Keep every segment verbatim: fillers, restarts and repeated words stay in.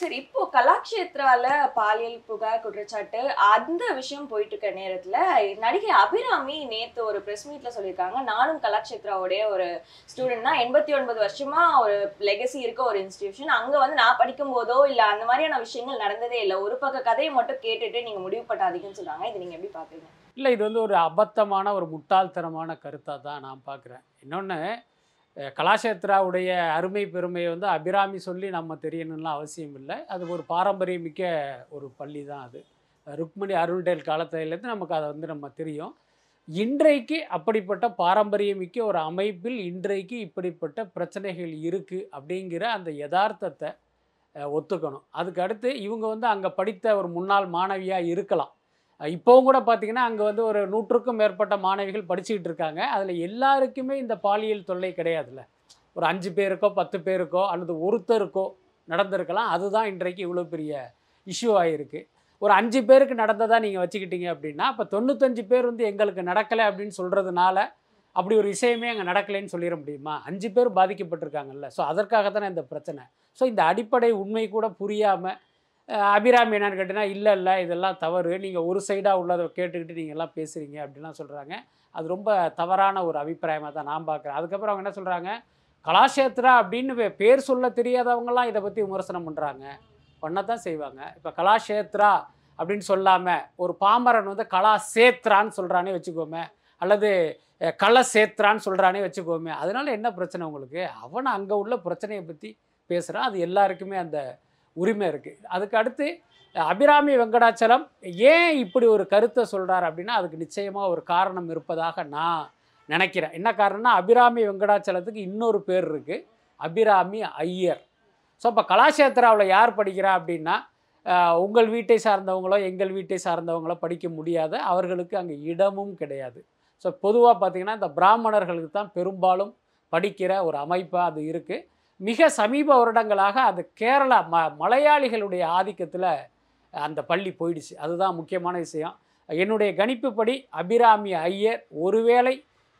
சரி, இப்போ கலாக்ஷேத்ரால பாலியல் புகார் குற்றச்சாட்டு அந்த விஷயம் போயிட்டு இருக்க நேரத்துல நடிகை அபிராமி நேத்து ஒரு பிரஸ் மீட்ல சொல்லியிருக்காங்க, நானும் கலாக்ஷேத்ராவுடைய ஒரு ஸ்டூடெண்ட் தான், எண்பத்தி ஒன்பது வருஷமா ஒரு லெகசி இருக்க ஒரு இன்ஸ்டிடியூஷன், அங்க வந்து நான் படிக்கும் போதோ இல்ல அந்த மாதிரியான விஷயங்கள் நடந்ததே இல்லை, ஒரு பக்க கதையை மட்டும் கேட்டுட்டு நீங்க முடிவு பண்ணாதீங்கன்னு சொல்றாங்க. இது நீங்க எப்படி பாக்குறீங்க? இல்ல, இது வந்து ஒரு அபத்தமான ஒரு முட்டாள்தனமான கருத்தா தான் நான் பாக்குறேன். இன்னொன்னு, கலாக்ஷேத்ராவுடைய அருமை பெருமையை வந்து அபிராமி சொல்லி நம்ம தெரியணும்லாம் அவசியம் இல்லை. அது ஒரு பாரம்பரியமிக்க ஒரு பள்ளி தான். அது ருக்மணி அருள்டேல் காலத்திலேருந்து நமக்கு அதை வந்து நம்ம தெரியும். இன்றைக்கு அப்படிப்பட்ட பாரம்பரியமிக்க ஒரு அமைப்பில் இன்றைக்கு இப்படிப்பட்ட பிரச்சனைகள் இருக்குது அப்படிங்கிற அந்த யதார்த்தத்தை ஒத்துக்கணும். அதுக்கு அடுத்து இவங்க வந்து அங்கே படித்த ஒரு முன்னாள் மாணவியாக இருக்கலாம். இப்போவும் கூட பார்த்திங்கன்னா அங்கே வந்து ஒரு நூற்றுக்கும் மேற்பட்ட மாணவிகள் படிச்சுக்கிட்டு இருக்காங்க. அதில் எல்லாருக்குமே இந்த பாலியல் தொல்லை கிடையாதுல்ல. ஒரு அஞ்சு பேருக்கோ பத்து பேருக்கோ அல்லது ஒருத்தருக்கோ நடந்திருக்கலாம். அதுதான் இன்றைக்கு இவ்வளோ பெரிய இஷ்யூ ஆகிருக்கு. ஒரு அஞ்சு பேருக்கு நடந்ததாக நீங்கள் வச்சுக்கிட்டீங்க அப்படின்னா, இப்போ தொண்ணூத்தஞ்சு பேர் வந்து எங்களுக்கு நடக்கலை அப்படின்னு சொல்கிறதுனால அப்படி ஒரு விஷயமே அங்கே நடக்கலைன்னு சொல்லிட முடியுமா? அஞ்சு பேர் பாதிக்கப்பட்டிருக்காங்கல்ல. ஸோ அதற்காக தானே இந்த பிரச்சனை. ஸோ இந்த அடிப்படை உண்மை கூட புரியாமல் அபிராமி என்னன்னு கேட்டினா, இல்லை இல்லை இதெல்லாம் தவறு, நீங்கள் ஒரு சைடாக உள்ளதை கேட்டுக்கிட்டு நீங்கள் எல்லாம் பேசுகிறீங்க அப்படின்லாம் சொல்கிறாங்க. அது ரொம்ப தவறான ஒரு அபிப்பிராயமாக தான் நான் பார்க்குறேன். அதுக்கப்புறம் அவங்க என்ன சொல்கிறாங்க, கலாக்ஷேத்ரா அப்படின்னு பேர் சொல்ல தெரியாதவங்கலாம் இதை பற்றி விமர்சனம் பண்ணுறாங்க, பண்ண தான் செய்வாங்க. இப்போ கலாக்ஷேத்ரா அப்படின்னு சொல்லாமல் ஒரு பாமரன் வந்து கலாக்ஷேத்ரான்னு சொல்கிறானே வச்சுக்கோமே, அல்லது கலசேத்ரான்னு சொல்கிறானே வச்சுக்கோமே, அதனால என்ன பிரச்சனை உங்களுக்கு? அவனை அங்கே உள்ள பிரச்சனையை பற்றி பேசுகிறான். அது எல்லாருக்குமே அந்த உரிமை இருக்குது. அதுக்கு அடுத்து அபிராமி வெங்கடாச்சலம் ஏன் இப்படி ஒரு கருத்தை சொல்கிறார் அப்படின்னா, அதுக்கு நிச்சயமாக ஒரு காரணம் இருப்பதாக நான் நினைக்கிறேன். என்ன காரணம்னா, அபிராமி வெங்கடாச்சலத்துக்கு இன்னொரு பேர் இருக்குது, அபிராமி ஐயர். ஸோ அப்போ கலாக்ஷேத்ராவில் யார் படிக்கிறா அப்படின்னா, உங்கள் வீட்டை சார்ந்தவங்களோ எங்கள் வீட்டை சார்ந்தவங்களோ படிக்க முடியாது, அவர்களுக்கு அங்கே இடமும் கிடையாது. ஸோ பொதுவாக பார்த்திங்கன்னா இந்த பிராமணர்களுக்கு தான் பெரும்பாலும் படிக்கிற ஒரு அமைப்பாக அது இருக்குது. மிக சமீப வருடங்களாக அது கேரளா ம மலையாளிகளுடைய ஆதிக்கத்தில் அந்த பள்ளி போயிடுச்சு. அதுதான் முக்கியமான விஷயம். என்னுடைய கணிப்புப்படி அபிராமி ஐயர் ஒருவேளை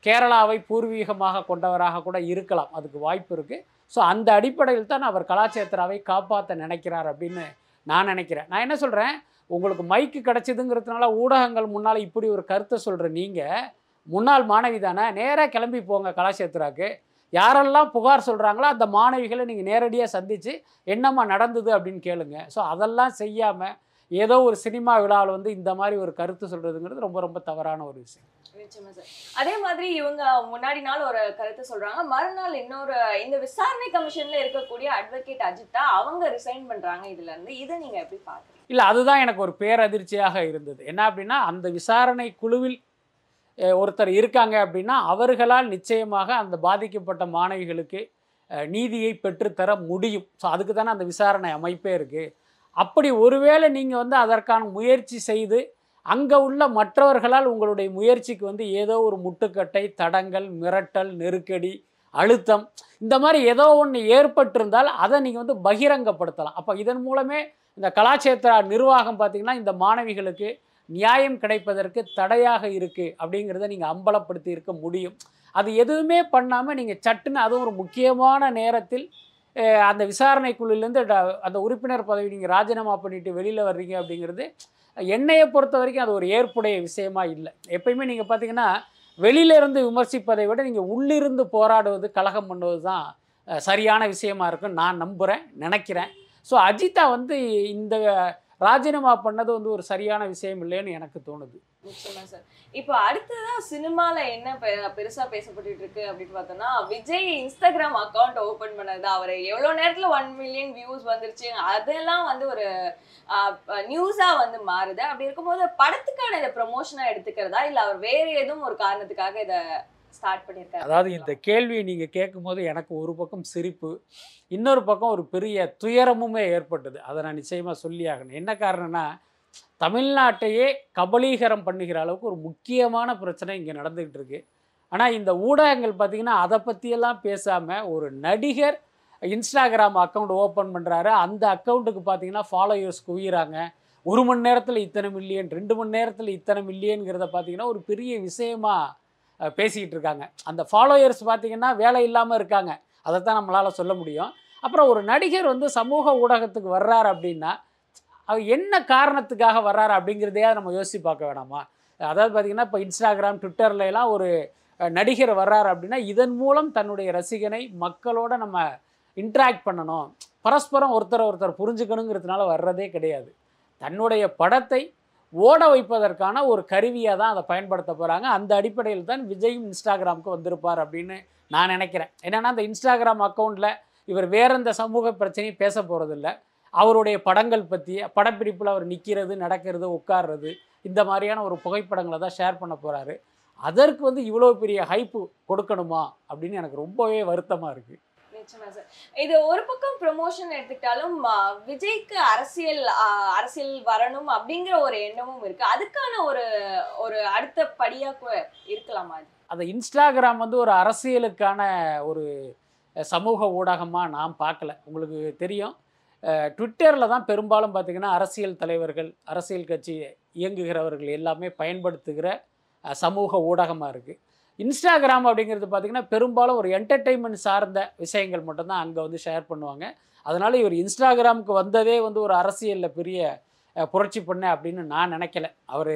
கேரளாவை பூர்வீகமாக கொண்டவராக கூட இருக்கலாம், அதுக்கு வாய்ப்பு இருக்குது. ஸோ அந்த அடிப்படையில் தான் அவர் கலாக்ஷேத்ராவை காப்பாற்ற நினைக்கிறார் அப்படின்னு நான் நினைக்கிறேன். நான் என்ன சொல்கிறேன், உங்களுக்கு மைக்கு கிடச்சிதுங்கிறதுனால ஊடகங்கள் முன்னால் இப்படி ஒரு கருத்தை சொல்கிற நீங்கள் முன்னாள் மாணவி தானே, நேராக கிளம்பி போங்க கலாக்ஷேத்ராவுக்கு. யாரெல்லாம் புகார் சொல்கிறாங்களோ அந்த மாணவிகளை நீங்கள் நேரடியாக சந்தித்து என்னம்மா நடந்தது அப்படின்னு கேளுங்க. ஸோ அதெல்லாம் செய்யாமல் ஏதோ ஒரு சினிமா விழாவில் வந்து இந்த மாதிரி ஒரு கருத்து சொல்கிறதுங்கிறது ரொம்ப ரொம்ப தவறான ஒரு விஷயம். நிச்சயமா சார். அதே மாதிரி இவங்க முன்னாடி நாள் ஒரு கருத்து சொல்றாங்க, மறுநாள் இன்னொரு இந்த விசாரணை கமிஷன்ல இருக்கக்கூடிய அட்வொகேட் அஜித்தா அவங்க ரிசைன் பண்றாங்க. இதுல இருந்து இதை நீங்க எப்படி பாக்குறீங்க? இல்ல, அதுதான் எனக்கு ஒரு பேரதிர்ச்சியாக இருந்தது. என்ன அப்படின்னா, அந்த விசாரணை குழுவில் ஒருத்தர் இருக்காங்க அப்படின்னா அவர்களால் நிச்சயமாக அந்த பாதிக்கப்பட்ட மாணவிகளுக்கு நீதியை பெற்றுத்தர முடியும். ஸோ அதுக்கு தானே அந்த விசாரணை அமைப்பே இருக்குது. அப்படி ஒருவேளை நீங்கள் வந்து அதற்கான முயற்சி செய்து அங்கே உள்ள மற்றவர்களால் உங்களுடைய முயற்சிக்கு வந்து ஏதோ ஒரு முட்டுக்கட்டை, தடங்கள், மிரட்டல், நெருக்கடி, அழுத்தம், இந்த மாதிரி ஏதோ ஒன்று ஏற்பட்டிருந்தால் அதை நீங்கள் வந்து பகிரங்கப்படுத்தலாம். அப்போ இதன் மூலமே இந்த கலாக்ஷேத்ரா நிர்வாகம் பார்த்திங்கன்னா இந்த மாணவிகளுக்கு நியாயம் கிடைப்பதற்கு தடையாக இருக்குது அப்படிங்கிறத நீங்கள் அம்பலப்படுத்தி இருக்க முடியும். அது எதுவுமே பண்ணாமல் நீங்கள் சட்டுன்னு, அதுவும் ஒரு முக்கியமான நேரத்தில் அந்த விசாரணை குழுவிலேருந்து அந்த உறுப்பினர் பதவி நீங்கள் ராஜினாமா பண்ணிவிட்டு வெளியில் வர்றீங்க அப்படிங்கிறது என்னையை பொறுத்த வரைக்கும் அது ஒரு ஏற்புடைய விஷயமா இல்லை. எப்பயுமே நீங்கள் பார்த்தீங்கன்னா வெளியிலேருந்து விமர்சிப்பதை விட நீங்கள் உள்ளிருந்து போராடுவது, கலகம் பண்ணுவது தான் சரியான விஷயமா இருக்கும் நான் நம்புகிறேன், நினைக்கிறேன். ஸோ அஜித்தா வந்து இந்த ராஜினாமா பண்ணது வந்து ஒரு சரியான விஷயம் இல்லைன்னு எனக்கு தோணுது. நிச்சயமா சார். இப்போ அடுத்ததான் சினிமால என்ன பெருசா பேசப்பட்டு இருக்கு அப்படின்னு பார்த்தோம்னா, விஜய் இன்ஸ்டாகிராம் அக்கௌண்ட் ஓபன் பண்ணது, அவர் எவ்வளவு நேரத்துல ஒன் மில்லியன் வியூஸ் வந்துருச்சு, அதெல்லாம் வந்து ஒரு நியூஸா வந்து மாறுது. அப்படி இருக்கும்போது படத்துக்கான இதை ப்ரமோஷனா எடுத்துக்கிறதா இல்ல அவர் வேற எதுவும் ஒரு காரணத்துக்காக இதை ஸ்டார்ட் பண்ணியிருக்காரு? அதாவது இந்த கேள்வியை நீங்க கேட்கும் போது எனக்கு ஒரு பக்கம் சிரிப்பு, இன்னொரு பக்கம் ஒரு பெரிய துயரமுமே ஏற்பட்டது. அதை நான் நிச்சயமா சொல்லி ஆகணும். என்ன காரணம்னா, தமிழ்நாட்டையே கபலீகரம் பண்ணுகிற அளவுக்கு ஒரு முக்கியமான பிரச்சனை இங்கே நடந்துகிட்டு இருக்கு. ஆனால் இந்த ஊடகங்கள் பார்த்திங்கன்னா அதை பற்றியெல்லாம் பேசாமல் ஒரு நடிகர் இன்ஸ்டாகிராம் அக்கௌண்ட் ஓப்பன் பண்ணுறாரு, அந்த அக்கௌண்ட்டுக்கு பார்த்திங்கன்னா ஃபாலோயர்ஸ் குவிகிறாங்க, ஒரு மணி நேரத்தில் இத்தனை மில்லியன், ரெண்டு மணி நேரத்தில் இத்தனை மில்லியனுங்கிறத பார்த்திங்கன்னா ஒரு பெரிய விஷயமாக பேசிக்கிட்டு இருக்காங்க. அந்த ஃபாலோயர்ஸ் பார்த்திங்கன்னா வேலை இல்லாமல் இருக்காங்க, அதை தான் நம்மளால் சொல்ல முடியும். அப்புறம் ஒரு நடிகர் வந்து சமூக ஊடகத்துக்கு வர்றார் அப்படின்னா அவர் என்ன காரணத்துக்காக வர்றாரு அப்படிங்கிறதையா நம்ம யோசித்து பார்க்க வேணாமா? அதாவது பார்த்திங்கன்னா இப்போ இன்ஸ்டாகிராம், ட்விட்டர்லாம் ஒரு நடிகர் வர்றாரு அப்படின்னா இதன் மூலம் தன்னுடைய ரசிகனை மக்களோட நம்ம இன்ட்ராக்ட் பண்ணணும், பரஸ்பரம் ஒருத்தர் ஒருத்தர் புரிஞ்சுக்கணுங்கிறதுனால வர்றதே கிடையாது. தன்னுடைய படத்தை ஓட வைப்பதற்கான ஒரு கருவியாக தான் அதை பயன்படுத்த போகிறாங்க. அந்த அடிப்படையில் தான் விஜயும் இன்ஸ்டாகிராமுக்கு வந்திருப்பார் அப்படின்னு நான் நினைக்கிறேன். என்னென்னா அந்த இன்ஸ்டாகிராம் அக்கௌண்ட்டில் இவர் வேற எந்த சமூக பிரச்சனையும் பேச போகிறதில்ல. அவருடைய படங்கள் பற்றி, படப்பிடிப்பில் அவர் நிற்கிறது, நடக்கிறது, உட்கார்றது, இந்த மாதிரியான ஒரு புகைப்படங்களை தான் ஷேர் பண்ண போகிறாரு. அதற்கு வந்து இவ்வளோ பெரிய ஹைப்பு கொடுக்கணுமா அப்படின்னு எனக்கு ரொம்பவே வருத்தமாக இருக்குது. இது ஒரு பக்கம் ப்ரமோஷன் எடுத்துக்கிட்டாலும் விஜய்க்கு அரசியல் அரசியல் வரணும் அப்படிங்கிற ஒரு எண்ணமும் இருக்கு. அதுக்கான ஒரு ஒரு அடுத்த படியா இருக்கலாமா? அது இன்ஸ்டாகிராம் வந்து ஒரு அரசியலுக்கான ஒரு சமூக ஊடகமா நான் பார்க்கல. உங்களுக்கு தெரியும், ட்விட்டர்ல தான் பெரும்பாலும் பார்த்தீங்கன்னா அரசியல் தலைவர்கள், அரசியல் கட்சி இயங்குகிறவர்கள் எல்லாமே பயன்படுத்துகிற சமூக ஊடகமா இருக்கு. இன்ஸ்டாகிராம் அப்படிங்கிறது பார்த்திங்கன்னா பெரும்பாலும் ஒரு என்டர்டெயின்மெண்ட் சார்ந்த விஷயங்கள் மட்டும்தான் அங்கே வந்து ஷேர் பண்ணுவாங்க. அதனால் இவர் இன்ஸ்டாகிராமுக்கு வந்ததே வந்து ஒரு அரசியலில் பெரிய புரட்சி பண்ண அப்படின்னு நான் நினைக்கல. அவர்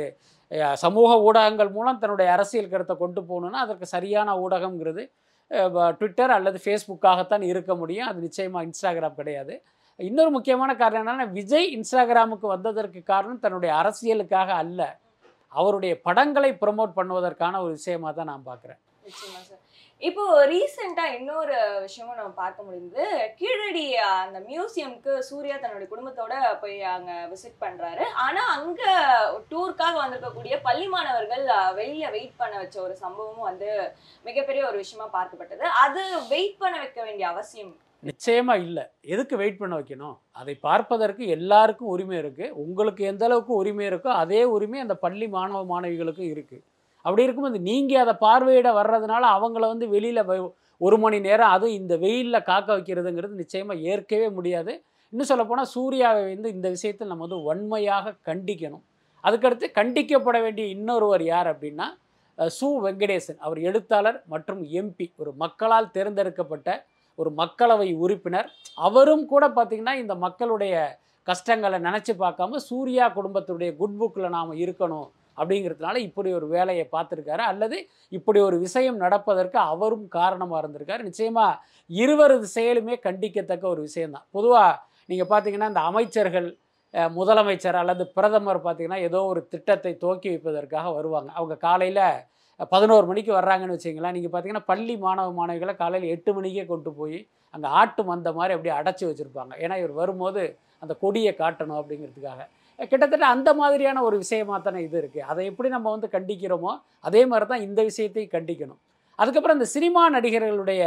சமூக ஊடகங்கள் மூலம் தன்னுடைய அரசியல் கருத்தை கொண்டு போகணுன்னா அதற்கு சரியான ஊடகங்கிறது ட்விட்டர் அல்லது ஃபேஸ்புக்காகத்தான் இருக்க முடியும். அது நிச்சயமாக இன்ஸ்டாகிராம் கிடையாது. இன்னொரு முக்கியமான காரணம் என்னென்னா, விஜய் இன்ஸ்டாகிராமுக்கு வந்ததற்கு காரணம் தன்னுடைய அரசியலுக்காக அல்ல, அவருடைய படங்களை ப்ரமோட் பண்ணுவதற்கான ஒரு விஷயமா தான் நான் பார்க்குறேன். நிச்சயமா சார். இப்போ ரீசெண்டாக இன்னொரு விஷயமும் நம்ம பார்க்க முடியுது. கீழடி அந்த மியூசியம்க்கு சூர்யா தன்னுடைய குடும்பத்தோட போய் அங்கே விசிட் பண்ணுறாரு. ஆனால் அங்கே டூருக்காக வந்திருக்கக்கூடிய பள்ளி மாணவர்கள் வெளியில் வெயிட் பண்ண வச்ச ஒரு சம்பவமும் வந்து மிகப்பெரிய ஒரு விஷயமா பார்க்கப்பட்டது. அது வெயிட் பண்ண வைக்க வேண்டிய அவசியம் நிச்சயமா இல்லை. எதுக்கு வெயிட் பண்ண வைக்கணும்? அதை பார்ப்பதற்கு எல்லாருக்கும் உரிமை இருக்குது. உங்களுக்கு எந்த அளவுக்கு உரிமை இருக்கோ அதே உரிமை அந்த பள்ளி மாணவ மாணவிகளுக்கும் இருக்குது. அப்படி இருக்கும்போது நீங்கள் அதை பார்வையிட வர்றதுனால அவங்கள வந்து வெளியில் ஒரு மணி நேரம் அதுவும் இந்த வெயிலில் காக்க வைக்கிறதுங்கிறது நிச்சயமாக ஏற்கவே முடியாது. இன்னும் சொல்லப்போனால் சூர்யாவை வந்து இந்த விஷயத்தில் நம்ம வந்து வன்மையாக கண்டிக்கணும். அதுக்கடுத்து கண்டிக்கப்பட வேண்டிய இன்னொருவர் யார் அப்படின்னா சு வெங்கடேசன். அவர் எழுத்தாளர் மற்றும் எம்பி, ஒரு மக்களால் தேர்ந்தெடுக்கப்பட்ட ஒரு மக்களவை உறுப்பினர். அவரும் கூட பார்த்திங்கன்னா இந்த மக்களுடைய கஷ்டங்களை நினச்சி பார்க்காம சூர்யா குடும்பத்துடைய குட் புக்கில் நாம் இருக்கணும் அப்படிங்கிறதுனால இப்படி ஒரு வேலையை பார்த்துருக்காரு, அல்லது இப்படி ஒரு விஷயம் நடப்பதற்கு அவரும் காரணமாக இருந்திருக்காரு. நிச்சயமாக இருவரது செயலுமே கண்டிக்கத்தக்க ஒரு விஷயந்தான். பொதுவாக நீங்கள் பார்த்திங்கன்னா இந்த அமைச்சர்கள், முதலமைச்சர் அல்லது பிரதமர் பார்த்திங்கன்னா ஏதோ ஒரு திட்டத்தை துவக்கி வைப்பதற்காக வருவாங்க. அவங்க காலையில் பதினோரு மணிக்கு வர்றாங்கன்னு வச்சிங்களேன். நீங்கள் பார்த்தீங்கன்னா பள்ளி மாணவ மாணவிகளை காலையில் எட்டு மணிக்கே கொண்டு போய் அங்கே ஆட்டு மந்த மாதிரி அப்படியே அடைச்சி வச்சுருப்பாங்க. ஏன்னா இவர் வரும்போது அந்த கொடியை காட்டணும் அப்படிங்கிறதுக்காக. கிட்டத்தட்ட அந்த மாதிரியான ஒரு விஷயமாக தானே இது இருக்குது. அதை எப்படி நம்ம வந்து கண்டிக்கிறோமோ அதே மாதிரி தான் இந்த விஷயத்தையும் கண்டிக்கணும். அதுக்கப்புறம் இந்த சினிமா நடிகர்களுடைய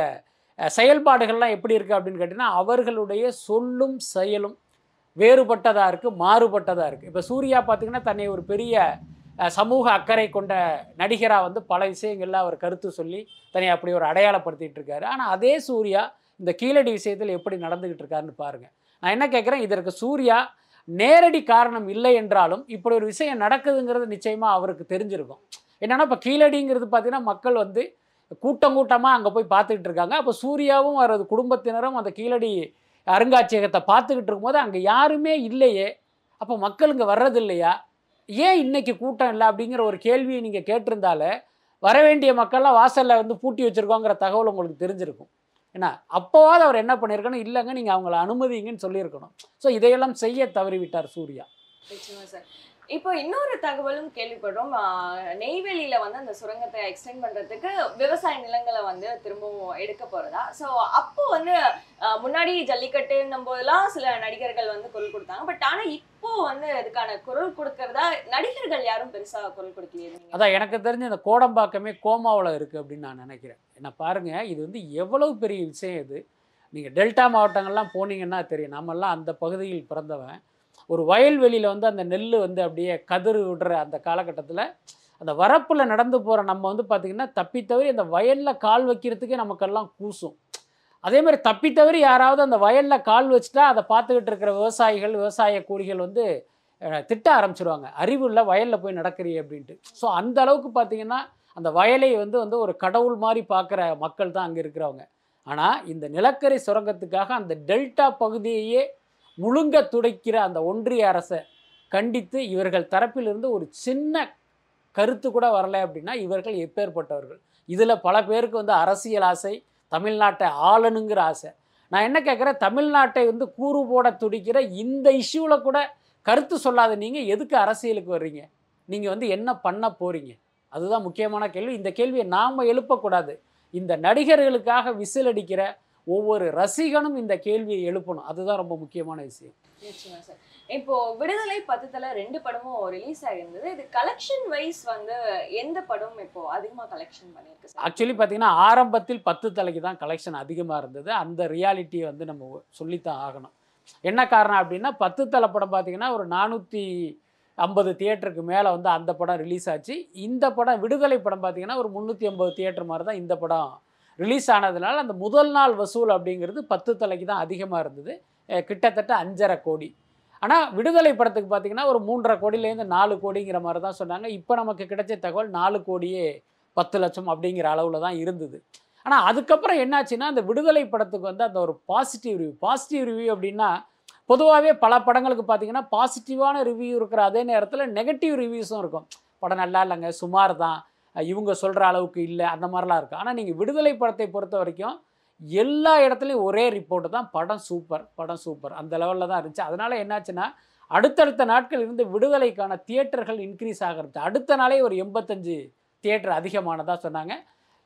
செயல்பாடுகள்லாம் எப்படி இருக்குது அப்படின்னு கேட்டிங்கன்னா, அவர்களுடைய சொல்லும் செயலும் வேறுபட்டதாக இருக்குது, மாறுபட்டதாக இருக்குது. இப்போ சூர்யா பார்த்திங்கன்னா தன்னை ஒரு பெரிய சமூக அக்கறை கொண்ட நடிகராக வந்து பல விஷயங்களில் அவர் கருத்து சொல்லி தன்னை அப்படி ஒரு அடையாளப்படுத்திகிட்டு இருக்காரு. ஆனால் அதே சூர்யா இந்த கீழடி விஷயத்தில் எப்படி நடந்துக்கிட்டு இருக்காருன்னு பாருங்கள். நான் என்ன கேட்குறேன், இதற்கு சூர்யா நேரடி காரணம் இல்லை என்றாலும் இப்படி ஒரு விஷயம் நடக்குதுங்கிறது நிச்சயமாக அவருக்கு தெரிஞ்சிருக்கும். என்னென்னா இப்போ கீழடிங்கிறது பார்த்திங்கன்னா மக்கள் வந்து கூட்டம் கூட்டமாக அங்கே போய் பார்த்துக்கிட்டு இருக்காங்க. அப்போ சூர்யாவும் அவரது குடும்பத்தினரும் அந்த கீழடி அருங்காட்சியகத்தை பார்த்துக்கிட்டு இருக்கும்போது அங்கே யாருமே இல்லையே, அப்போ மக்கள் இங்கே வர்றது இல்லையா, ஏன் இன்றைக்கி கூட்டம் இல்லை அப்படிங்கிற ஒரு கேள்வியை நீங்கள் கேட்டிருந்தாலே வரவேண்டிய மக்கள்லாம் வாசலில் வந்து பூட்டி வச்சுருக்கோங்கிற தகவல் உங்களுக்கு தெரிஞ்சிருக்கும். ஏன்னா அப்போவாது அவர் என்ன பண்ணியிருக்கணும், இல்லைங்க நீங்கள் அவங்கள அனுமதிங்கன்னு சொல்லியிருக்கணும். ஸோ இதையெல்லாம் செய்ய தவறிவிட்டார் சூர்யா. சார், இப்போ இன்னொரு தகவலும் கேள்விப்படுறோம். நெய்வேலியில வந்து அந்த சுரங்கத்தை எக்ஸ்டெண்ட் பண்றதுக்கு விவசாய நிலங்களை வந்து திரும்பவும் எடுக்க போறதா. ஸோ அப்போ வந்து முன்னாடி ஜல்லிக்கட்டுன்னும் போதெல்லாம் சில நடிகர்கள் வந்து குரல் கொடுத்தாங்க. பட் ஆனால் இப்போ வந்து இதுக்கான குரல் கொடுக்கறதா நடிகர்கள் யாரும் பெருசா குரல் கொடுக்கலையே. அதான் எனக்கு தெரிஞ்சு இந்த கோடம்பாக்கமே கோமாவில் இருக்கு அப்படின்னு நான் நினைக்கிறேன். என்ன பாருங்க, இது வந்து எவ்வளவு பெரிய விஷயம். இது நீங்க டெல்டா மாவட்டங்கள்லாம் போனீங்கன்னா தெரியும். நம்மெல்லாம் அந்த பகுதியில் பிறந்தவன். ஒரு வயல்வெளியில் வந்து அந்த நெல் வந்து அப்படியே கதிர் விடுற அந்த காலகட்டத்தில் அந்த வரப்பில் நடந்து போகிற நம்ம வந்து பார்த்திங்கன்னா தப்பி தவறி அந்த வயலில் கால் வைக்கிறதுக்கே நமக்கெல்லாம் கூசும். அதே மாதிரி தப்பி தவறி யாராவது அந்த வயலில் கால் வச்சுட்டா அதை பார்த்துக்கிட்டு இருக்கிற விவசாயிகள், விவசாய கூலிகள் வந்து திட்ட ஆரம்பிச்சிருவாங்க, அறிவு இல்லை வயலில் போய் நடக்கிறீ அப்படின்ட்டு. ஸோ அந்த அளவுக்கு பார்த்திங்கன்னா அந்த வயலை வந்து வந்து ஒரு கடவுள் மாதிரி பார்க்குற மக்கள் தான் அங்கே இருக்கிறவங்க. ஆனால் இந்த நிலக்கரி சுரங்கத்துக்காக அந்த டெல்டா பகுதியையே முழுங்க துடைக்கிற அந்த ஒன்றிய அரசை கண்டித்து இவர்கள் தரப்பிலிருந்து ஒரு சின்ன கருத்து கூட வரலை அப்படின்னா இவர்கள் எப்பேற்பட்டவர்கள்? இதில் பல பேருக்கு வந்து அரசியல் ஆசை, தமிழ்நாட்டை ஆளணுங்கிற ஆசை. நான் என்ன கேட்குறேன், தமிழ்நாட்டை வந்து கூறு போட துடிக்கிற இந்த இஷ்யூவில் கூட கருத்து சொல்லாத நீங்கள் எதுக்கு அரசியலுக்கு வர்றீங்க? நீங்கள் வந்து என்ன பண்ண போகிறீங்க? அதுதான் முக்கியமான கேள்வி. இந்த கேள்வியை நாம் எழுப்பக்கூடாது. இந்த நடிகர்களுக்காக விசில் அடிக்கிற ஒவ்வொரு ரசிகனும் இந்த கேள்வியை எழுப்பணும். அதுதான் ரொம்ப முக்கியமான விஷயம். நிச்சயமா சார். இப்போ விடுதலை பத்தத்துல ரெண்டு படமும் ரிலீஸ் ஆகிருந்தது. இது கலெக்ஷன் வைஸ் வந்து எந்த படம் இப்போ அதிகமாக கலெக்ஷன் பண்ணியிருக்கு சார்? ஆக்சுவலி பார்த்தீங்கன்னா ஆரம்பத்தில் பத்து தலைக்கு தான் கலெக்ஷன் அதிகமாக இருந்தது. அந்த ரியாலிட்டியை வந்து நம்ம சொல்லித்தான் ஆகணும். என்ன காரணம் அப்படின்னா, பத்து தலை படம் பார்த்தீங்கன்னா ஒரு நானூற்றி ஐம்பது தியேட்டருக்கு மேலே வந்து அந்த படம் ரிலீஸ் ஆச்சு. இந்த படம் விடுதலை படம் பார்த்தீங்கன்னா ஒரு முந்நூற்றி ஐம்பது தியேட்டர் மாதிரி தான் இந்த படம் ரிலீஸ் ஆனதுனால அந்த முதல் நாள் வசூல் அப்படிங்கிறது பத்து தலைக்கு தான் அதிகமாக இருந்தது, கிட்டத்தட்ட அஞ்சரை கோடி. ஆனால் விடுதலை படத்துக்கு பார்த்திங்கன்னா ஒரு மூன்றரை கோடியிலேருந்து நாலு கோடிங்கிற மாதிரி தான் சொன்னாங்க. இப்போ நமக்கு கிடைச்ச தகவல் நாலு கோடியே பத்து லட்சம் அப்படிங்கிற அளவில் தான் இருந்தது. ஆனால் அதுக்கப்புறம் என்னாச்சுன்னா, அந்த விடுதலை படத்துக்கு வந்து அந்த ஒரு பாசிட்டிவ் ரிவ்யூ பாசிட்டிவ் ரிவ்யூ அப்படின்னா பொதுவாகவே பல படங்களுக்கு பார்த்திங்கன்னா பாசிட்டிவான ரிவ்யூ இருக்கிற அதே நேரத்தில் நெகட்டிவ் ரிவ்யூஸும் இருக்கும். படம் நல்லா இல்லைங்க, சுமார் தான், இவங்க சொல்கிற அளவுக்கு இல்லை, அந்த மாதிரிலாம் இருக்கும். ஆனால் நீங்கள் விடுதலை படத்தை பொறுத்த வரைக்கும் எல்லா இடத்துலையும் ஒரே ரிப்போர்ட்டு தான், படம் சூப்பர் படம் சூப்பர் அந்த லெவலில் தான் இருந்துச்சு. அதனால் என்னாச்சுன்னா அடுத்தடுத்த நாட்கள் இருந்து விடுதலைக்கான தியேட்டர்கள் இன்க்ரீஸ் ஆகிறது. அடுத்த நாளே ஒரு எண்பத்தஞ்சு தியேட்டர் அதிகமானதாக சொன்னாங்க.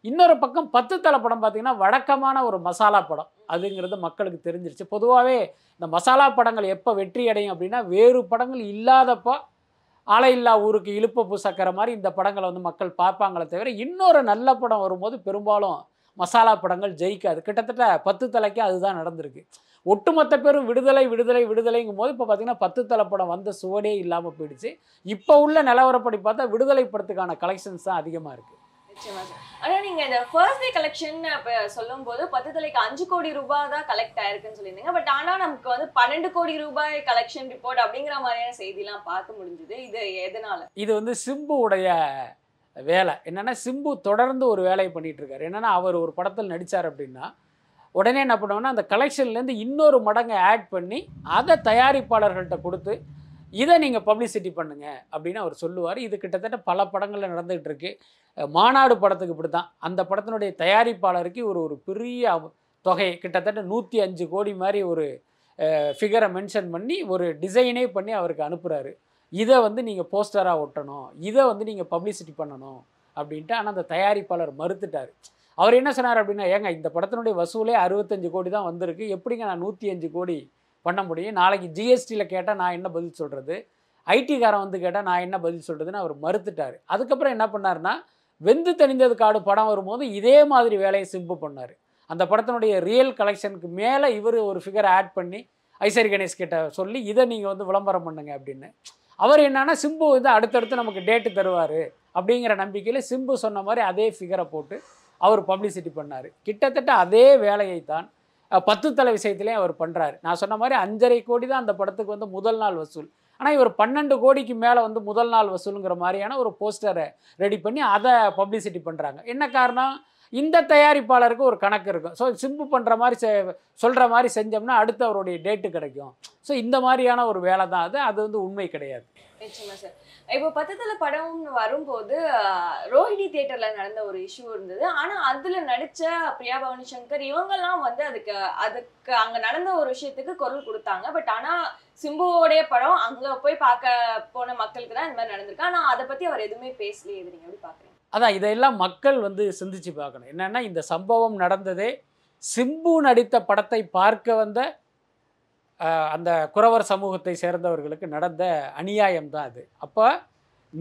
இன்னொரு பக்கம் பத்து தலை படம் பார்த்திங்கன்னா வழக்கமான ஒரு மசாலா படம் அதுங்கிறது மக்களுக்கு தெரிஞ்சிருச்சு. பொதுவாகவே இந்த மசாலா படங்கள் எப்போ வெற்றி அடையும் அப்படின்னா, வேறு படங்கள் இல்லாதப்போ ஆலையில்லா ஊருக்கு இழுப்பப்பு சக்கர மாதிரி இந்த படங்களை வந்து மக்கள் பார்ப்பாங்களே தவிர, இன்னொரு நல்ல படம் வரும்போது பெரும்பாலும் மசாலா படங்கள் ஜெயிக்காது. கிட்டத்தட்ட பத்து தலைக்கு அதுதான் நடந்திருக்கு. ஒட்டுமொத்த பேரும் விடுதலை விடுதலை விடுதலைங்கும் போது இப்போ பார்த்திங்கன்னா பத்து தலை படம் வந்த சுவடே இல்லாமல் போயிடுச்சு. இப்போ உள்ள நிலவரப்படி பார்த்தா விடுதலை படத்துக்கான கலெக்ஷன்ஸ் தான் அதிகமாக இருக்குது. நிச்சயமா சார். ஆனால் நீங்கள் இந்த ஃபர்ஸ்ட் டே கலெக்ஷன் இப்போ சொல்லும் போது பத்து தலைக்கு அஞ்சு கோடி ரூபாய் தான் கலெக்ட் ஆயிருக்குன்னு சொல்லியிருந்தீங்க. பட் ஆனால் நமக்கு வந்து பன்னெண்டு கோடி ரூபாய் கலெக்ஷன் ரிப்போர்ட் அப்படிங்கிற மாதிரியான செய்திலாம் பார்க்க முடிஞ்சுது. இது எதனால? இது வந்து சிம்பு உடைய வேலை என்னென்னா, சிம்பு தொடர்ந்து ஒரு வேலையை பண்ணிகிட்டு இருக்காரு. என்னென்னா, அவர் ஒரு படத்தில் நடித்தார் அப்படின்னா உடனே என்ன பண்ணுவோன்னா அந்த கலெக்ஷன்லேருந்து இன்னொரு மடங்கை ஆட் பண்ணி அதை தயாரிப்பாளர்கள்ட்ட கொடுத்து இதை நீங்கள் பப்ளிசிட்டி பண்ணுங்க அப்படின்னு அவர் சொல்லுவார். இது கிட்டத்தட்ட பல படங்களில் நடந்துகிட்டு இருக்கு. மாநாடு படத்துக்கு இப்படி தான். அந்த படத்தினுடைய தயாரிப்பாளருக்கு ஒரு ஒரு பெரிய தொகை, கிட்டத்தட்ட நூற்றி அஞ்சு கோடி மாதிரி ஒரு ஃபிகரை மென்ஷன் பண்ணி ஒரு டிசைனே பண்ணி அவருக்கு அனுப்புகிறாரு. இதை வந்து நீங்கள் போஸ்டராக ஒட்டணும், இதை வந்து நீங்கள் பப்ளிசிட்டி பண்ணணும் அப்படின்ட்டு. ஆனால் அந்த தயாரிப்பாளர் மறுத்துட்டார். அவர் என்ன சொன்னார் அப்படின்னா, ஏங்க இந்த படத்தினுடைய வசூலே அறுபத்தஞ்சு கோடி தான் வந்திருக்கு, எப்படிங்க நான் நூற்றி அஞ்சு கோடி பண்ண முடியும்? நாளைக்கு ஜிஎஸ்டியில் கேட்டால் நான் என்ன பதில் சொல்கிறது? ஐடிக்காரன் வந்து கேட்டால் நான் என்ன பதில் சொல்கிறதுன்னு அவர் மறுத்துட்டார். அதுக்கப்புறம் என்ன பண்ணார்னா, வெந்து தணிந்தது காடு படம் வரும்போது இதே மாதிரி வேலையை சிம்பு பண்ணார். அந்த படத்தினுடைய ரியல் கலெக்ஷனுக்கு மேலே இவர் ஒரு ஃபிகரை ஆட் பண்ணி ஐசரி கணேஷ் கிட்ட சொல்லி இதை நீங்கள் வந்து விளம்பரம் பண்ணுங்க அப்படின்னு. அவர் என்னன்னா, சிம்பு வந்து அடுத்தடுத்து நமக்கு டேட்டு தருவார் அப்படிங்கிற நம்பிக்கையில் சிம்பு சொன்ன மாதிரி அதே ஃபிகரை போட்டு அவர் பப்ளிசிட்டி பண்ணார். கிட்டத்தட்ட அதே வேலையை தான் பத்து தலை விஷயத்துலேயும் அவர் பண்ணுறாரு. நான் சொன்ன மாதிரி அஞ்சரை கோடி தான் அந்த படத்துக்கு வந்து முதல் நாள் வசூல். ஆனால் இவர் பன்னெண்டு கோடிக்கு மேலே வந்து முதல் நாள் வசூலுங்கிற மாதிரியான ஒரு போஸ்டரை ரெடி பண்ணி அதை பப்ளிசிட்டி பண்ணுறாங்க. என்ன காரணம்? இந்த தயாரிப்பாளருக்கு ஒரு கணக்கு இருக்கும். ஸோ சிம்பு பண்ணுற மாதிரி செ சொல்கிற மாதிரி செஞ்சோம்னா அடுத்து அவருடைய டேட்டு கிடைக்கும். ஸோ இந்த மாதிரியான ஒரு வேலை தான் அது. அது வந்து உண்மை கிடையாது. நிச்சயமா சார். இப்போ பத்தத்தில் படம்னு வரும்போது ரோஹிணி தியேட்டரில் நடந்த ஒரு இஷ்யூ இருந்தது. ஆனால் அதில் நடித்த பிரியா பவானி சங்கர் இவங்கெல்லாம் வந்து அதுக்கு அதுக்கு அங்கே நடந்த ஒரு விஷயத்துக்கு குரல் கொடுத்தாங்க. பட் ஆனால் சிம்புவோடைய படம் அங்கே போய் பார்க்க போன மக்களுக்கு தான் இந்த மாதிரி நடந்திருக்கு. ஆனால் அதை பற்றி அவர் எதுவுமே பேசலையே. இது நீங்கள் எப்படி பார்க்குறீங்க? அதான், இதையெல்லாம் மக்கள் வந்து சிந்திச்சு பார்க்கணும். என்னென்னா, இந்த சம்பவம் நடந்ததே சிம்பு நடித்த படத்தை பார்க்க வந்த அந்த குறவர் சமூகத்தை சேர்ந்தவர்களுக்கு நடந்த அநியாயம்தான் அது. அப்போ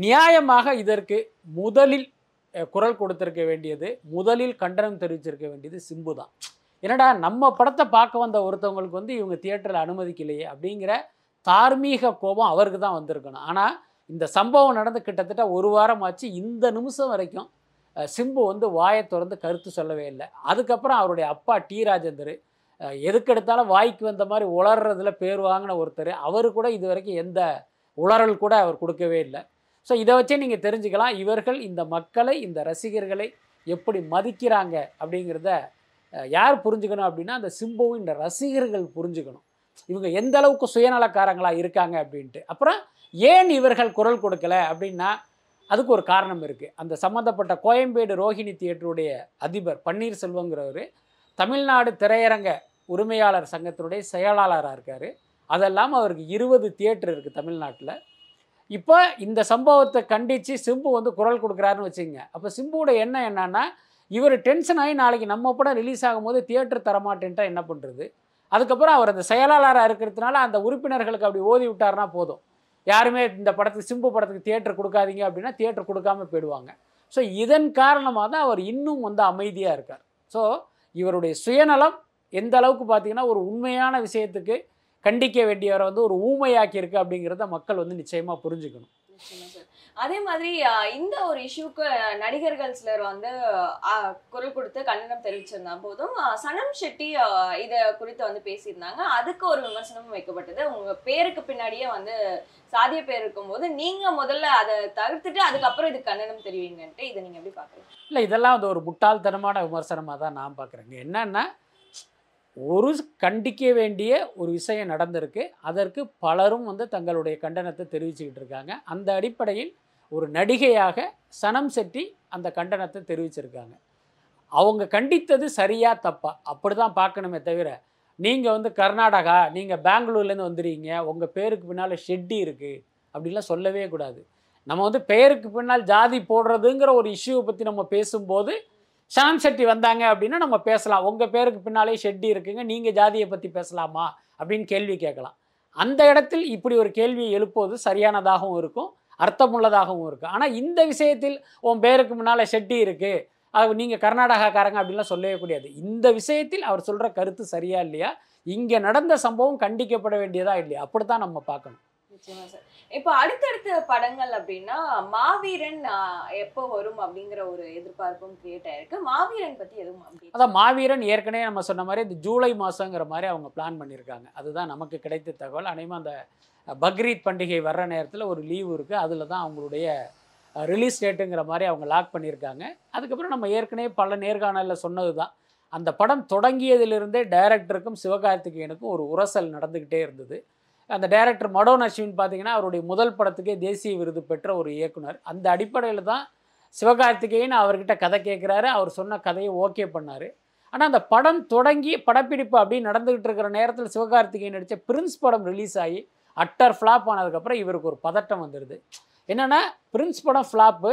நியாயமாக இதற்கு முதலில் குரல் கொடுத்திருக்க வேண்டியது, முதலில் கண்டனம் தெரிவிச்சிருக்க வேண்டியது சிம்பு தான். என்னடா நம்ம படத்தை பார்க்க வந்த ஒருத்தவங்களுக்கு வந்து இவங்க தியேட்டரில் அனுமதிக்கலையே அப்படிங்கிற தார்மீக கோபம் அவருக்கு தான் வந்திருக்கணும். ஆனால் இந்த சம்பவம் நடந்து கிட்டத்தட்ட ஒரு வாரம் ஆச்சு. இந்த நிமிஷம் வரைக்கும் சிம்பு வந்து வாயை திறந்து கருத்து சொல்லவே இல்லை. அதுக்கப்புறம் அவருடைய அப்பா டி ராஜேந்தர் எதுக்கெடுத்தாலும் வாய்க்கு வந்த மாதிரி உளறதுல பேர் வாங்கின ஒருத்தர், அவர் கூட இது வரைக்கும் எந்த உளறல் கூட அவர் கொடுக்கவே இல்லை. ஸோ இதை வச்சே நீங்கள் தெரிஞ்சுக்கலாம் இவர்கள் இந்த மக்களை, இந்த ரசிகர்களை எப்படி மதிக்கிறாங்க அப்படிங்கிறத யார் புரிஞ்சுக்கணும் அப்படின்னா அந்த சிம்புவும் இந்த ரசிகர்கள் புரிஞ்சுக்கணும் இவங்க எந்த அளவுக்கு சுயநலக்காரங்களாக இருக்காங்க அப்படின்ட்டு. அப்புறம் ஏன் இவர்கள் குரல் கொடுக்கல அப்படின்னா அதுக்கு ஒரு காரணம் இருக்குது. அந்த சம்மந்தப்பட்ட கோயம்பேடு ரோஹிணி தியேட்டருடைய அதிபர் பன்னீர்செல்வங்கிறவர் தமிழ்நாடு திரையரங்க உரிமையாளர் சங்கத்தினுடைய செயலாளராக இருக்கார். அதெல்லாம் அவருக்கு இருபது தியேட்டர் இருக்குது தமிழ்நாட்டில். இப்போ இந்த சம்பவத்தை கண்டித்து சிம்பு வந்து குரல் கொடுக்குறாருன்னு வச்சுக்கோங்க. அப்போ சிம்புவோட எண்ணம் என்னன்னா இவர் டென்ஷன் ஆகி நாளைக்கு நம்ம படம் ரிலீஸ் ஆகும்போது தியேட்டர் தரமாட்டேன்ட்டா என்ன பண்ணுறது. அதுக்கப்புறம் அவர் அந்த செயலாளராக இருக்கிறதுனால அந்த உறுப்பினர்களுக்கு அப்படி ஓதி விட்டார்னா போதும், யாருமே இந்த படத்துக்கு சிம்பு படத்துக்கு தியேட்டர் கொடுக்காதீங்க அப்படின்னா தியேட்டர் கொடுக்காம போயிடுவாங்க. ஸோ இதன் காரணமாக தான் அவர் இன்னும் வந்து அமைதியாக இருக்கார். ஸோ இவருடைய சுயநலம் எந்த அளவுக்கு பார்த்தீங்கன்னா ஒரு உண்மையான விஷயத்துக்கு கண்டிக்க வேண்டியவரை வந்து ஒரு ஊமையாக்கி இருக்கு அப்படிங்கிறத மக்கள் வந்து நிச்சயமா புரிஞ்சுக்கணும். அதே மாதிரி இந்த ஒரு இஷ்யூக்கு நடிகர்கள் சிலர் வந்து குரல் கொடுத்து கண்டனம் தெரிவிச்சிருந்தா போதும் சனம் ஷெட்டி இதை குறித்து வந்து பேசியிருந்தாங்க. அதுக்கு ஒரு விமர்சனமும் வைக்கப்பட்டது, உங்க பேருக்கு பின்னாடியே வந்து சாதிய பேர் இருக்கும்போது நீங்க முதல்ல அதை தவிர்த்துட்டு அதுக்கப்புறம் இது கண்டனம் தெரிவிங்கன்ட்டு. இதை நீங்க எப்படி பாக்குறீங்க? இல்லை, இதெல்லாம் அது ஒரு முட்டாள்தனமான விமர்சனமாக தான் நான் பார்க்குறேங்க. என்னன்னா ஒரு கண்டிக்க வேண்டிய ஒரு விஷயம் நடந்திருக்கு, அதற்கு பலரும் வந்து தங்களுடைய கண்டனத்தை தெரிவிச்சுக்கிட்டு இருக்காங்க. அந்த அடிப்படையில் ஒரு நடிகையாக சனம் ஷெட்டி அந்த கண்டனத்தை தெரிவிச்சிருக்காங்க. அவங்க கண்டித்தது சரியா தப்பா அப்படி தான் பார்க்கணுமே தவிர நீங்கள் வந்து கர்நாடகா, நீங்கள் பெங்களூர்லேருந்து வந்துடுறீங்க, உங்கள் பேருக்கு பின்னால் ஷெட்டி இருக்குது அப்படின்லாம் சொல்லவே கூடாது. நம்ம வந்து பெயருக்கு பின்னால் ஜாதி போடுறதுங்கிற ஒரு இஷ்யூவை பற்றி நம்ம பேசும்போது சனம் ஷெட்டி வந்தாங்க அப்படின்னா நம்ம பேசலாம், உங்கள் பேருக்கு பின்னாலே ஷெட்டி இருக்குங்க, நீங்கள் ஜாதியை பற்றி பேசலாமா அப்படின்னு கேள்வி கேட்கலாம். அந்த இடத்தில் இப்படி ஒரு கேள்வியை எழுப்புவது சரியானதாகவும் இருக்கும், அர்த்தமுள்ளதாகவும் இருக்கும். ஆனால் இந்த விஷயத்தில் உன் பேருக்கு முன்னால் ஷெட்டி இருக்குது, அது நீங்கள் கர்நாடகாக்காரங்க அப்படின்லாம் சொல்லவே கூடாது. இந்த விஷயத்தில் அவர் சொல்கிற கருத்து சரியா இல்லையா, இங்கே நடந்த சம்பவம் கண்டிக்கப்பட வேண்டியதா இல்லையா, அப்படி தான் நம்ம பார்க்கணும். நிச்சயமா சார். இப்போ அடுத்தடுத்த படங்கள் அப்படின்னா மாவீரன் எப்போ வரும் அப்படிங்கிற ஒரு எதிர்பார்ப்பும் கிரியேட் ஆயிருக்கு. மாவீரன் பத்தி எதுவும், அதான் மாவீரன் ஏற்கனவே நம்ம சொன்ன மாதிரி இந்த ஜூலை மாசங்கிற மாதிரி அவங்க பிளான் பண்ணியிருக்காங்க. அதுதான் நமக்கு கிடைத்த தகவல். அனைவரும் அந்த பக்ரீத் பண்டிகை வர்ற நேரத்தில் ஒரு லீவு இருக்கு, அதுல தான் அவங்களுடைய ரிலீஸ் டேட்டுங்கிற மாதிரி அவங்க லாக் பண்ணியிருக்காங்க. அதுக்கப்புறம் நம்ம ஏற்கனவே பல நேர்காணலில் சொன்னது தான், அந்த படம் தொடங்கியதிலிருந்தே டைரக்டருக்கும் சிவகார்த்திகேயனுக்கும் ஒரு உரசல் நடந்துக்கிட்டே இருந்தது. அந்த டைரக்டர் மடோன் அஸ்வின் பார்த்தீங்கன்னா அவருடைய முதல் படத்துக்கே தேசிய விருது பெற்ற ஒரு இயக்குனர். அந்த அடிப்படையில் தான் சிவகார்த்திகேயன் அவர்கிட்ட கதை கேட்குறாரு, அவர் சொன்ன கதையை ஓகே பண்ணார். ஆனால் அந்த படம் தொடங்கி படப்பிடிப்பு அப்படி நடந்துகிட்டு இருக்கிற நேரத்தில் சிவகார்த்திகேயன் நடித்த பிரின்ஸ் படம் ரிலீஸ் ஆகி அட்டர் ஃப்ளாப் ஆனதுக்கப்புறம் இவருக்கு ஒரு பதட்டம் வந்துடுது. என்னென்னா பிரின்ஸ் படம் ஃப்ளாப்பு,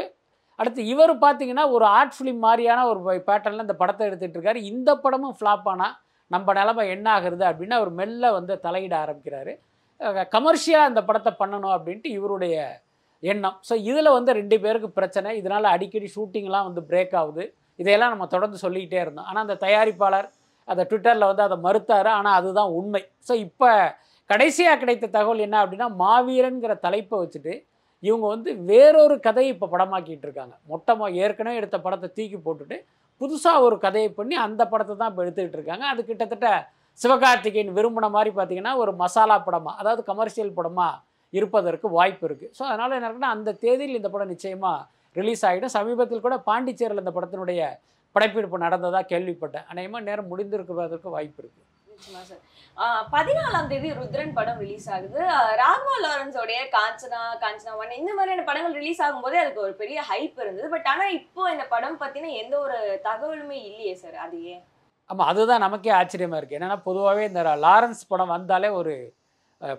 அடுத்து இவர் பார்த்தீங்கன்னா ஒரு ஆர்ட் ஃபிலிம் மாதிரியான ஒரு பேட்டர்னில் இந்த படத்தை எடுத்துகிட்டு இருக்காரு. இந்த படமும் ஃப்ளாப் ஆனால் நம்ம நிலமை என்ன ஆகுறது அப்படின்னு அவர் மெல்ல வந்து தலையிட ஆரம்பிக்கிறாரு. கமர்ஷியலாக அந்த படத்தை பண்ணணும் அப்படின்ட்டு இவருடைய எண்ணம். ஸோ இதில் வந்து ரெண்டு பேருக்கு பிரச்சனை. இதனால் அடிக்கடி ஷூட்டிங்லாம் வந்து பிரேக் ஆகுது. இதையெல்லாம் நம்ம தொடர்ந்து சொல்லிக்கிட்டே இருந்தோம். ஆனால் அந்த தயாரிப்பாளர் அதை ட்விட்டரில் வந்து அதை மறுத்தார். ஆனால் அதுதான் உண்மை. ஸோ இப்போ கடைசியாக கிடைத்த தகவல் என்ன அப்படின்னா மாவீரன்கிற தலைப்பை வச்சுட்டு இவங்க வந்து வேறொரு கதையை இப்போ படமாக்கிட்டு இருக்காங்க. மொட்டமாக ஏற்கனவே எடுத்த படத்தை தூக்கி போட்டுட்டு புதுசாக ஒரு கதையை பண்ணி அந்த படத்தை தான் இப்போ எடுத்துக்கிட்டு இருக்காங்க. அது கிட்டத்தட்ட சிவகார்த்திகேயன் விரும்பின மாதிரி பார்த்தீங்கன்னா ஒரு மசாலா படமாக, அதாவது கமர்ஷியல் படமாக இருப்பதற்கு வாய்ப்பு இருக்குது. ஸோ அதனால் என்ன இருக்குன்னா அந்த தேதியில் இந்த படம் நிச்சயமாக ரிலீஸ் ஆகிடும். சமீபத்தில் கூட பாண்டிச்சேரியில் இந்த படத்தினுடைய படப்பிடிப்பு நடந்ததாக கேள்விப்பட்டேன். அநேகமாக நேரம் முடிந்திருக்கிறதுக்கு வாய்ப்பு இருக்குது. நிச்சயமா சார். பதினாலாம் தேதி ருத்ரன் படம் ரிலீஸ் ஆகுது. ராகவா லாரன்ஸோடைய காஞ்சனா, காஞ்சனா ஒன் இந்த மாதிரியான படங்கள் ரிலீஸ் ஆகும்போதே அதுக்கு ஒரு பெரிய ஹைப் இருந்தது. பட் ஆனால் இப்போ இந்த படம் பற்றின எந்த ஒரு தகவலுமே இல்லையே சார், அது ஏன்? ஆமாம், அதுதான் நமக்கே ஆச்சரியமாக இருக்குது. என்னென்னா பொதுவாகவே இந்த லாரன்ஸ் படம் வந்தாலே ஒரு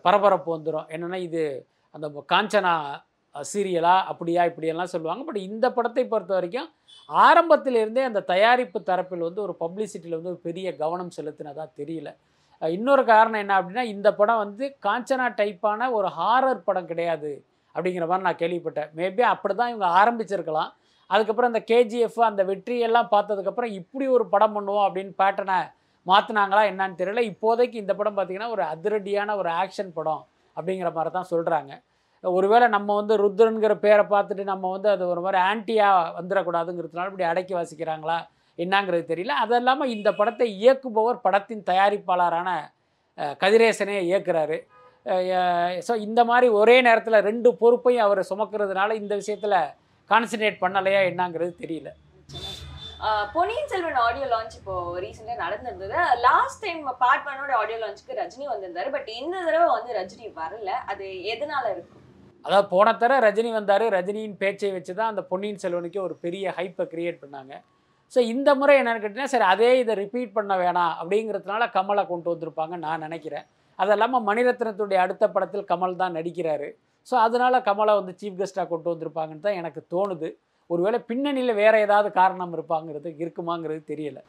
பரபரப்பு வந்துடும். என்னென்னா இது அந்த காஞ்சனா சீரியலா அப்படியா இப்படியெல்லாம் சொல்லுவாங்க. பட் இந்த படத்தை பொறுத்த வரைக்கும் ஆரம்பத்திலிருந்தே அந்த தயாரிப்பு தரப்பில் வந்து ஒரு பப்ளிசிட்டியில் வந்து ஒரு பெரிய கவனம் செலுத்தினதாக தெரியல. இன்னொரு காரணம் என்ன அப்படின்னா இந்த படம் வந்து காஞ்சனா டைப்பான ஒரு ஹாரர் படம் கிடையாது அப்படிங்கிற மாதிரி நான் கேள்விப்பட்டேன். மேபி அப்படி தான் இவங்க ஆரம்பிச்சிருக்கலாம். அதுக்கப்புறம் அந்த கேஜிஎஃப் அந்த வெற்றியெல்லாம் பார்த்ததுக்கப்புறம் இப்படி ஒரு படம் பண்ணுவோம் அப்படின்னு பேட்டர்னை மாற்றினாங்களா என்னான்னு தெரியல. இப்போதைக்கு இந்த படம் பார்த்திங்கன்னா ஒரு அதிரடியான ஒரு ஆக்ஷன் படம் அப்படிங்கிற மாதிரி தான் சொல்கிறாங்க. ஒருவேளை நம்ம வந்து ருத்ரன்கிற பேரை பார்த்துட்டு நம்ம வந்து அது ஒரு மாதிரி ஆன்ட்டியாக வந்துடக்கூடாதுங்கிறதுனால இப்படி அடக்கி வாசிக்கிறாங்களா என்னங்கிறது தெரியல. அது இல்லாமல் இந்த படத்தை இயக்குபவர் படத்தின் தயாரிப்பாளரான கதிரேசனே இயக்குறாரு. ஸோ இந்த மாதிரி ஒரே நேரத்தில் ரெண்டு பொறுப்பையும் அவர் சுமக்கிறதுனால இந்த விஷயத்தில் கான்சன்ட்ரேட் பண்ணலையா என்னங்கிறது தெரியல. பொன்னியின் செல்வன் ஆடியோ லான்ச் இப்போ ரீசெண்டா நடந்திருந்தது. லாஸ்ட் டைம் பார்ட் ஒன்னோட ஆடியோ லான்ச்சுக்கு ரஜினி வந்திருந்தாரு. பட் இந்த தடவை வந்து ரஜினி வரல, அது எதனால இருக்கும்? அதாவது போன தடவை ரஜினி வந்தாரு, ரஜினியின் பேச்சை வச்சுதான் அந்த பொன்னியின் செல்வனுக்கு ஒரு பெரிய ஹைப்பை கிரியேட் பண்ணாங்க. ஸோ இந்த முறை என்னன்னு கேட்டீங்கன்னா, சரி அதே இதை ரிப்பீட் பண்ண வேணாம் அப்படிங்கிறதுனால கமலை கொண்டு வந்திருப்பாங்க நான் நினைக்கிறேன். அது இல்லாமல் மணிரத்னத்துடைய அடுத்த படத்தில் கமல் தான் நடிக்கிறாரு. ஸோ அதனால கமலை வந்து சீஃப் கெஸ்ட்டாக கொண்டு வந்திருப்பாங்கன்னு தான் எனக்கு தோணுது. ஒருவேளை பின்னணியில் வேறு ஏதாவது காரணம் இருப்பாங்கிறது இருக்குமாங்கிறது தெரியலை.